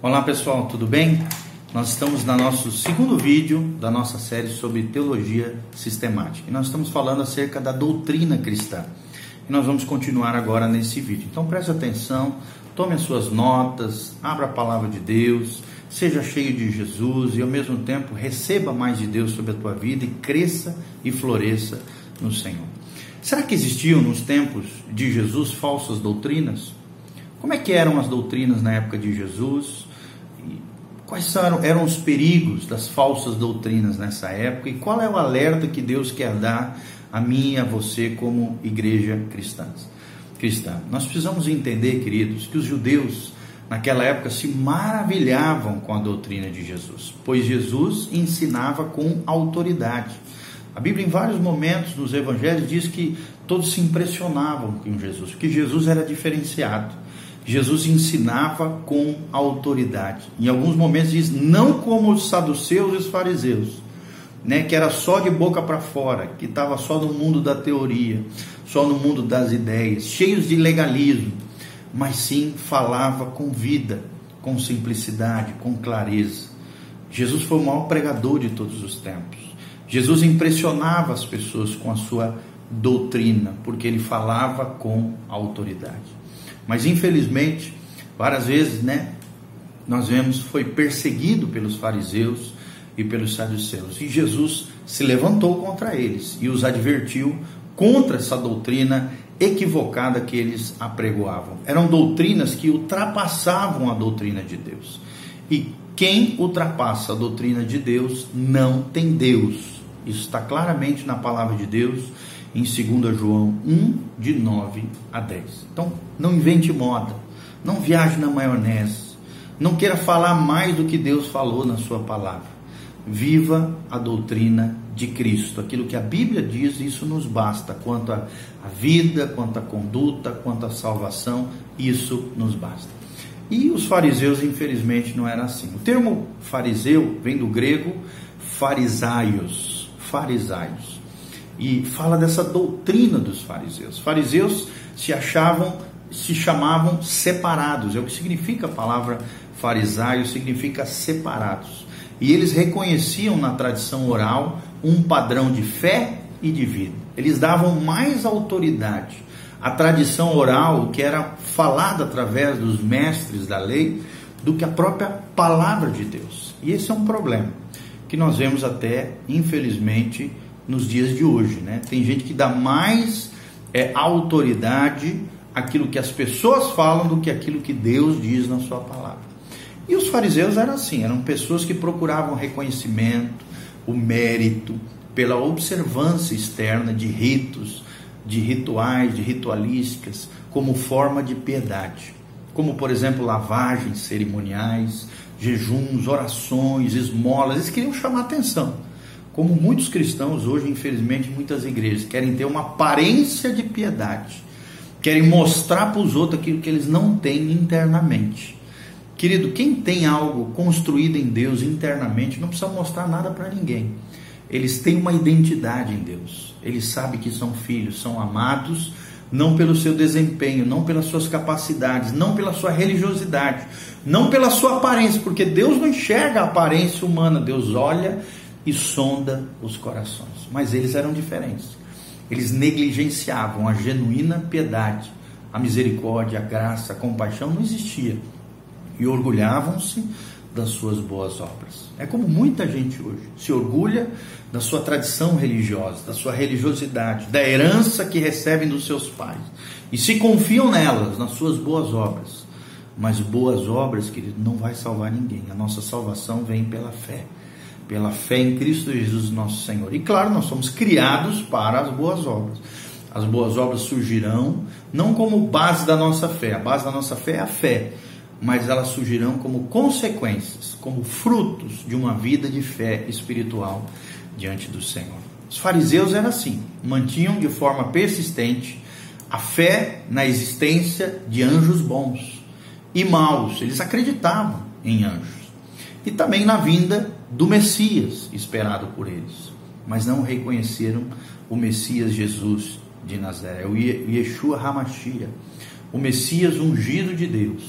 Olá pessoal, tudo bem? Nós estamos no nosso segundo vídeo da nossa série sobre teologia sistemática. E nós estamos falando acerca da doutrina cristã. E nós vamos continuar agora nesse vídeo. Então preste atenção, tome as suas notas, abra a palavra de Deus, seja cheio de Jesus e ao mesmo tempo receba mais de Deus sobre a tua vida e cresça e floresça no Senhor. Será que existiam nos tempos de Jesus falsas doutrinas? Como é que eram as doutrinas na época de Jesus? Quais eram os perigos das falsas doutrinas nessa época? E qual é o alerta que Deus quer dar a mim e a você como igreja cristã? Nós precisamos entender, queridos, que os judeus naquela época se maravilhavam com a doutrina de Jesus, pois Jesus ensinava com autoridade. A Bíblia em vários momentos nos evangelhos diz que todos se impressionavam com Jesus, que Jesus era diferenciado. Jesus ensinava com autoridade. Em alguns momentos diz, não como os saduceus e os fariseus, que era só de boca para fora, que estava só no mundo da teoria, só no mundo das ideias, cheios de legalismo, mas sim falava com vida, com simplicidade, com clareza. Jesus foi o maior pregador de todos os tempos. Jesus impressionava as pessoas com a sua doutrina, porque ele falava com autoridade. Mas infelizmente, várias vezes, nós vemos, foi perseguido pelos fariseus e pelos saduceus. E Jesus se levantou contra eles e os advertiu contra essa doutrina equivocada que eles apregoavam. Eram doutrinas que ultrapassavam a doutrina de Deus. E quem ultrapassa a doutrina de Deus não tem Deus. Isso está claramente na palavra de Deus, em 2 João 1, de 9 a 10. Então, não invente moda, não viaje na maionese, não queira falar mais do que Deus falou na sua palavra. Viva a doutrina de Cristo, aquilo que a Bíblia diz, isso nos basta, quanto à vida, quanto à conduta, quanto à salvação, isso nos basta. E os fariseus, infelizmente, não era assim. O termo fariseu vem do grego farisaios. E fala dessa doutrina dos fariseus. Os fariseus se chamavam separados. É o que significa a palavra farisaio, significa separados. E eles reconheciam na tradição oral um padrão de fé e de vida. Eles davam mais autoridade. A tradição oral, que era falada através dos mestres da lei, do que a própria palavra de Deus. E esse é um problema que nós vemos até, infelizmente, nos dias de hoje, Tem gente que dá mais autoridade àquilo que as pessoas falam do que aquilo que Deus diz na sua palavra. E os fariseus eram assim, eram pessoas que procuravam reconhecimento, o mérito, pela observância externa de ritos, de rituais, de ritualísticas, como forma de piedade. Como, por exemplo, lavagens cerimoniais, jejuns, orações, esmolas. Eles queriam chamar atenção. Como muitos cristãos hoje, infelizmente, muitas igrejas querem ter uma aparência de piedade, querem mostrar para os outros aquilo que eles não têm internamente. Querido, quem tem algo construído em Deus internamente, não precisa mostrar nada para ninguém. Eles têm uma identidade em Deus, eles sabem que são filhos, são amados, não pelo seu desempenho, não pelas suas capacidades, não pela sua religiosidade, não pela sua aparência, porque Deus não enxerga a aparência humana, Deus olha e sonda os corações. Mas eles eram diferentes. Eles negligenciavam a genuína piedade, a misericórdia, a graça, a compaixão não existia. E orgulhavam-se das suas boas obras. É como muita gente hoje se orgulha da sua tradição religiosa, da sua religiosidade, da herança que recebem dos seus pais. E se confiam nelas, nas suas boas obras. Mas boas obras, querido, não vai salvar ninguém. A nossa salvação vem pela fé. Pela fé em Cristo Jesus nosso Senhor. E claro, nós somos criados para as boas obras. As boas obras surgirão, não como base da nossa fé. A base da nossa fé é a fé. Mas elas surgirão como consequências, como frutos de uma vida de fé espiritual diante do Senhor. Os fariseus eram assim. Mantinham de forma persistente a fé na existência de anjos bons e maus. Eles acreditavam em anjos. E também na vinda do Messias esperado por eles, mas não reconheceram o Messias Jesus de Nazaré, o Yeshua HaMashiach, o Messias ungido de Deus,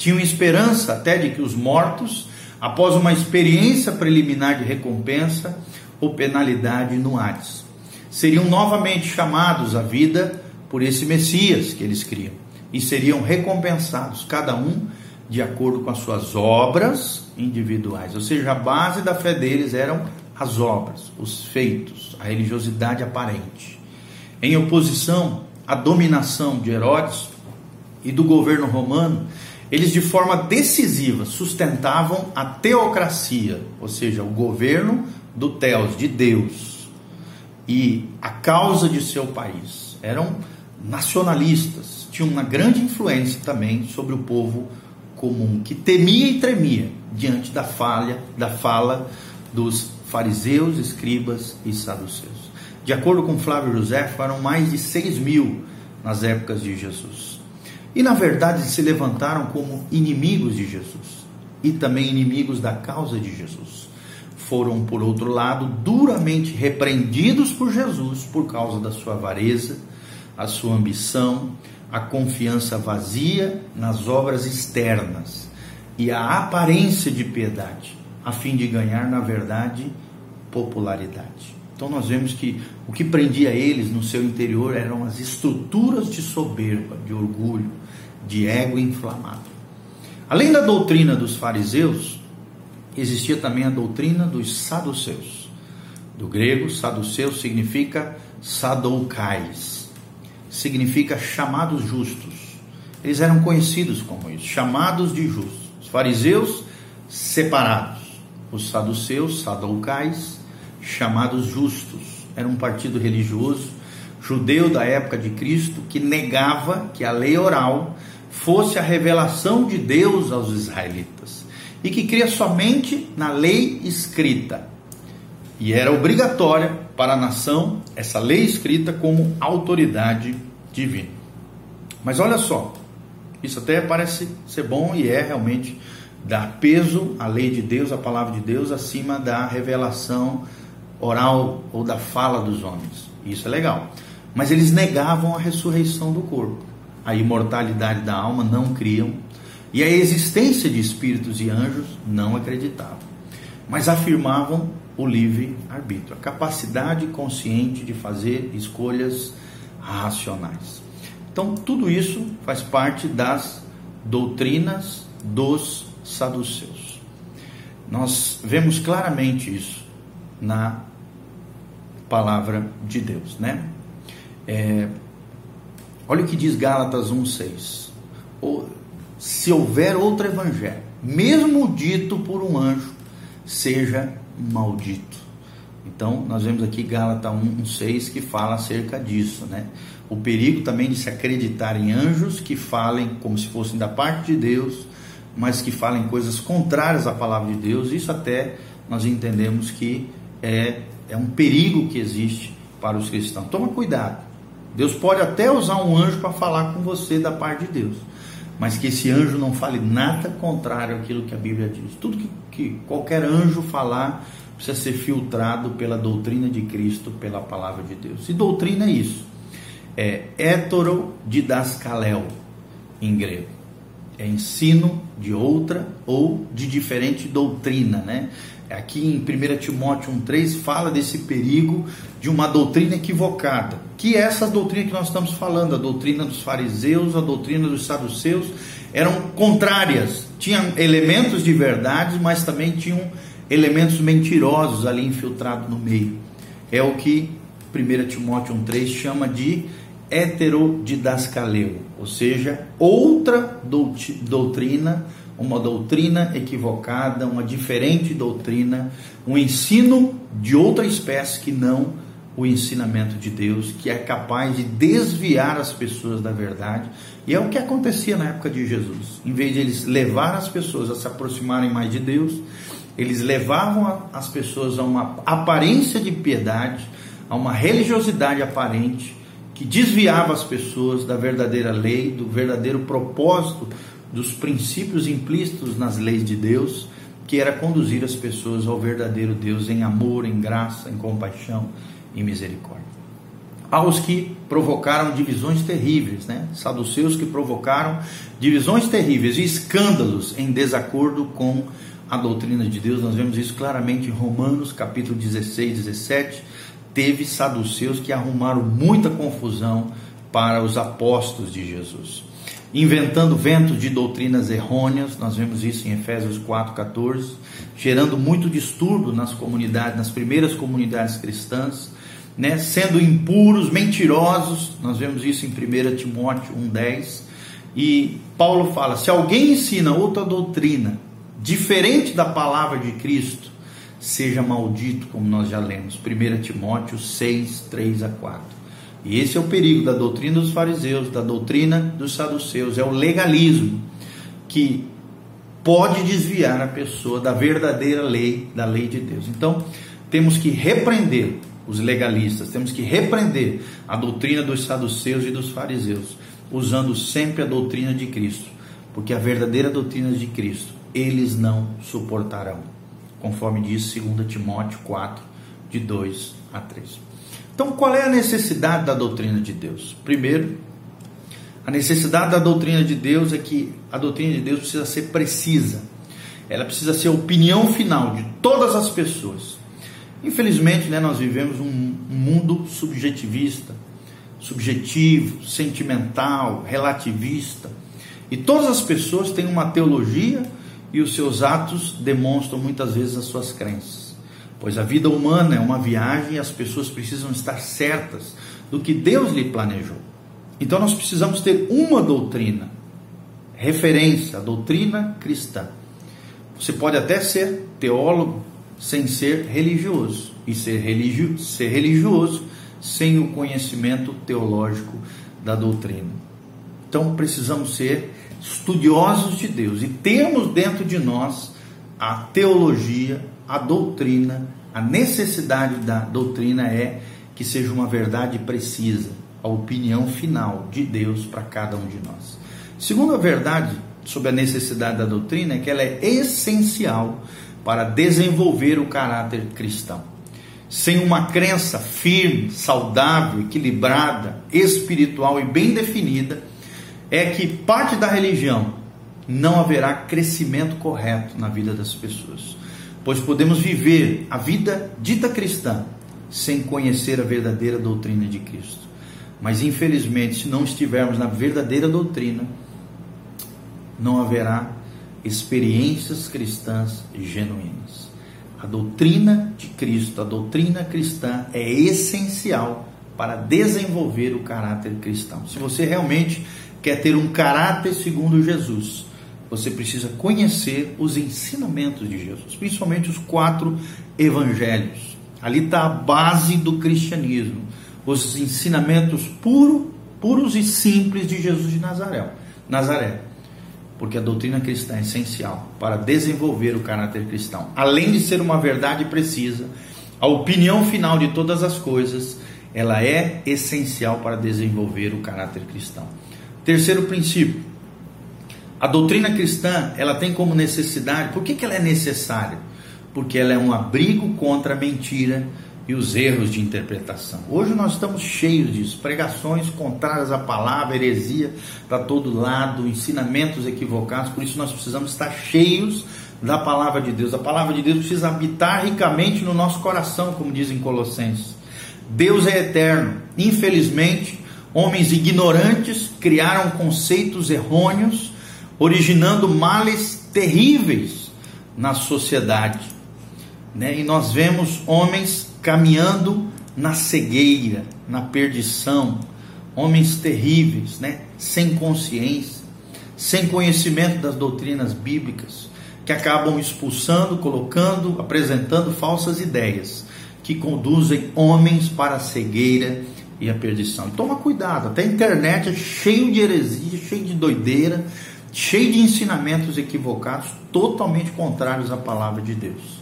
tinham esperança até de que os mortos, após uma experiência preliminar de recompensa ou penalidade no Hades, seriam novamente chamados à vida por esse Messias que eles criam, e seriam recompensados, cada um de acordo com as suas obras individuais. Ou seja, a base da fé deles eram as obras, os feitos, a religiosidade aparente, em oposição à dominação de Herodes e do governo romano. Eles de forma decisiva sustentavam a teocracia, ou seja, o governo do Theos, de Deus, e a causa de seu país. Eram nacionalistas, tinham uma grande influência também sobre o povo comum, que temia e tremia diante da fala dos fariseus, escribas e saduceus. De acordo com Flávio José, eram mais de 6.000 nas épocas de Jesus. E na verdade se levantaram como inimigos de Jesus e também inimigos da causa de Jesus. Foram, por outro lado, duramente repreendidos por Jesus por causa da sua avareza, a sua ambição, a confiança vazia nas obras externas e a aparência de piedade, a fim de ganhar, na verdade, popularidade. Então nós vemos que o que prendia eles no seu interior eram as estruturas de soberba, de orgulho, de ego inflamado. Além da doutrina dos fariseus, existia também a doutrina dos saduceus. Do grego, saduceu significa sadoukais, significa chamados justos. Eles eram conhecidos como isso, chamados de justos. Os fariseus, separados. Os saduceus, sadoukais, chamados justos. Era um partido religioso judeu da época de Cristo que negava que a lei oral fosse a revelação de Deus aos israelitas e que cria somente na lei escrita, e era obrigatória para a nação essa lei escrita como autoridade divina. Mas olha só, isso até parece ser bom e é realmente dar peso à lei de Deus, à palavra de Deus, acima da revelação oral ou da fala dos homens. Isso é legal, mas eles negavam a ressurreição do corpo, a imortalidade da alma, não criam, e a existência de espíritos e anjos, não acreditavam, mas afirmavam o livre-arbítrio, a capacidade consciente de fazer escolhas racionais. Então tudo isso faz parte das doutrinas dos saduceus. Nós vemos claramente isso na palavra de Deus, né? Olha o que diz Gálatas 1,6: se houver outro evangelho, mesmo dito por um anjo, seja maldito. Então nós vemos aqui Gálatas 1,6 que fala acerca disso, né? O perigo também de se acreditar em anjos que falem como se fossem da parte de Deus, mas que falem coisas contrárias à palavra de Deus. Isso até nós entendemos que é um perigo que existe para os cristãos. Toma cuidado. Deus pode até usar um anjo para falar com você da parte de Deus, mas que esse anjo não fale nada contrário àquilo que a Bíblia diz. Tudo que qualquer anjo falar precisa ser filtrado pela doutrina de Cristo, pela palavra de Deus. E doutrina é isso, é heterodidascaléu em grego, é ensino de outra ou de diferente doutrina, né? Aqui em 1 Timóteo 1,3 fala desse perigo de uma doutrina equivocada, que é essa doutrina que nós estamos falando, a doutrina dos fariseus, a doutrina dos saduceus, eram contrárias, tinham elementos de verdade, mas também tinham elementos mentirosos ali infiltrados no meio. É o que 1 Timóteo 1,3 chama de heterodidascaleu, ou seja, outra doutrina, uma doutrina equivocada, uma diferente doutrina, um ensino de outra espécie que não o ensinamento de Deus, que é capaz de desviar as pessoas da verdade. E é o que acontecia na época de Jesus. Em vez de eles levar as pessoas a se aproximarem mais de Deus, eles levavam as pessoas a uma aparência de piedade, a uma religiosidade aparente, que desviava as pessoas da verdadeira lei, do verdadeiro propósito, dos princípios implícitos nas leis de Deus, que era conduzir as pessoas ao verdadeiro Deus em amor, em graça, em compaixão e misericórdia. aos que provocaram divisões terríveis, né? Saduceus que provocaram divisões terríveis e escândalos em desacordo com a doutrina de Deus. Nós vemos isso claramente em Romanos capítulo 16, 17, teve saduceus que arrumaram muita confusão para os apóstolos de Jesus, inventando ventos de doutrinas errôneas. Nós vemos isso em Efésios 4, 14, gerando muito distúrbio nas comunidades, nas primeiras comunidades cristãs, né, sendo impuros, mentirosos. Nós vemos isso em 1 Timóteo 1,10, e Paulo fala, se alguém ensina outra doutrina, diferente da palavra de Cristo, seja maldito, como nós já lemos, 1 Timóteo 6, 3 a 4, e esse é o perigo da doutrina dos fariseus, da doutrina dos saduceus, é o legalismo, que pode desviar a pessoa da verdadeira lei, da lei de Deus. Então, temos que repreender os legalistas, temos que repreender a doutrina dos saduceus e dos fariseus, usando sempre a doutrina de Cristo, porque a verdadeira doutrina de Cristo eles não suportarão, conforme diz 2 Timóteo 4, de 2 a 3. Então, qual é a necessidade da doutrina de Deus? Primeiro, a necessidade da doutrina de Deus é que a doutrina de Deus precisa ser precisa, ela precisa ser a opinião final de todas as pessoas. Infelizmente, né, nós vivemos um mundo subjetivista, subjetivo, sentimental, relativista, e todas as pessoas têm uma teologia e os seus atos demonstram muitas vezes as suas crenças, pois a vida humana é uma viagem e as pessoas precisam estar certas do que Deus lhe planejou. Então nós precisamos ter uma doutrina, referência, a doutrina cristã. Você pode até ser teólogo sem ser religioso, e ser religioso sem o conhecimento teológico da doutrina. Então precisamos ser estudiosos de Deus e termos dentro de nós a teologia, a doutrina. A necessidade da doutrina é que seja uma verdade precisa, a opinião final de Deus para cada um de nós. Segunda verdade sobre a necessidade da doutrina é que ela é essencial para desenvolver o caráter cristão. Sem uma crença firme, saudável, equilibrada, espiritual e bem definida, é que parte da religião não haverá crescimento correto na vida das pessoas, pois podemos viver a vida dita cristã sem conhecer a verdadeira doutrina de Cristo. Mas infelizmente, se não estivermos na verdadeira doutrina, não haverá experiências cristãs genuínas. A doutrina de Cristo, a doutrina cristã é essencial para desenvolver o caráter cristão. Se você realmente quer ter um caráter segundo Jesus, você precisa conhecer os ensinamentos de Jesus, principalmente os 4 evangelhos. Ali está a base do cristianismo, os ensinamentos puros e simples de Jesus de Nazaré. Porque a doutrina cristã é essencial para desenvolver o caráter cristão. Além de ser uma verdade precisa, a opinião final de todas as coisas, ela é essencial para desenvolver o caráter cristão. Terceiro princípio, a doutrina cristã, ela tem como necessidade, por que ela é necessária? Porque ela é um abrigo contra a mentira e os erros de interpretação. Hoje nós estamos cheios disso, pregações contrárias à palavra, heresia para todo lado, ensinamentos equivocados. Por isso nós precisamos estar cheios da palavra de Deus. A palavra de Deus precisa habitar ricamente no nosso coração, como dizem Colossenses. Deus é eterno. Infelizmente, homens ignorantes criaram conceitos errôneos, originando males terríveis na sociedade, né? E nós vemos homens caminhando na cegueira, na perdição, homens terríveis, né? Sem consciência, sem conhecimento das doutrinas bíblicas, que acabam expulsando, colocando, apresentando falsas ideias, que conduzem homens para a cegueira e a perdição. E toma cuidado, até a internet é cheio de heresia, cheio de doideira, cheio de ensinamentos equivocados, totalmente contrários à palavra de Deus.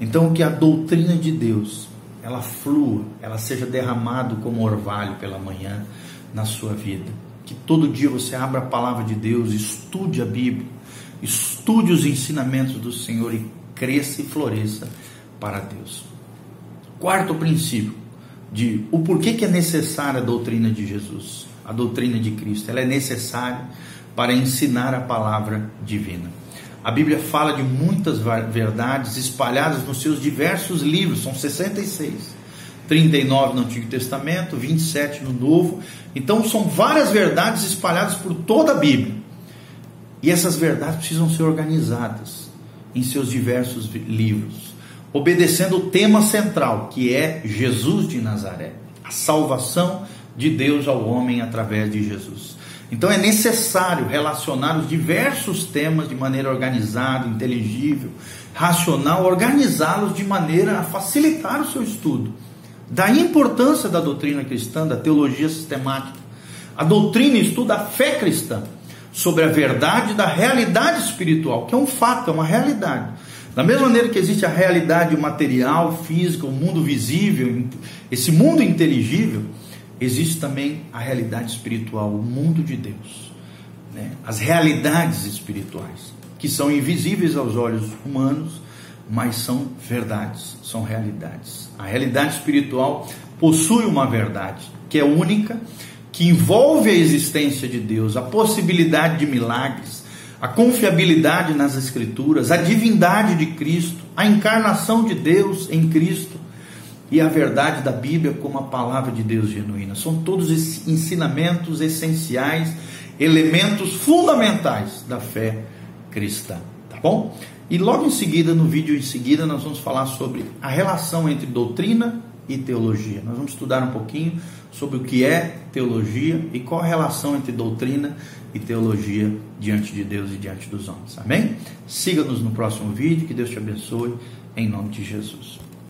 Então, que a doutrina de Deus, ela flua, ela seja derramada como orvalho pela manhã na sua vida. Que todo dia você abra a palavra de Deus, estude a Bíblia, estude os ensinamentos do Senhor e cresça e floresça para Deus. Quarto princípio, de o porquê que é necessária a doutrina de Jesus, a doutrina de Cristo. Ela é necessária para ensinar a palavra divina. A Bíblia fala de muitas verdades espalhadas nos seus diversos livros, são 66, 39 no Antigo Testamento, 27 no Novo. Então são várias verdades espalhadas por toda a Bíblia, e essas verdades precisam ser organizadas em seus diversos livros, obedecendo o tema central, que é Jesus de Nazaré, a salvação de Deus ao homem através de Jesus. Então é necessário relacionar os diversos temas de maneira organizada, inteligível, racional, organizá-los de maneira a facilitar o seu estudo. Daí a importância da doutrina cristã, da teologia sistemática. A doutrina estuda a fé cristã sobre a verdade da realidade espiritual, que é um fato, é uma realidade. Da mesma maneira que existe a realidade material, física, o mundo visível, esse mundo inteligível, existe também a realidade espiritual, o mundo de Deus, né? As realidades espirituais, que são invisíveis aos olhos humanos, mas são verdades, são realidades. A realidade espiritual possui uma verdade que é única, que envolve a existência de Deus, a possibilidade de milagres, a confiabilidade nas Escrituras, a divindade de Cristo, a encarnação de Deus em Cristo, e a verdade da Bíblia como a palavra de Deus genuína. São todos esses ensinamentos essenciais, elementos fundamentais da fé cristã, tá bom? E logo em seguida, no vídeo em seguida, nós vamos falar sobre a relação entre doutrina e teologia. Nós vamos estudar um pouquinho sobre o que é teologia e qual a relação entre doutrina e teologia diante de Deus e diante dos homens, amém? Siga-nos no próximo vídeo, que Deus te abençoe, em nome de Jesus.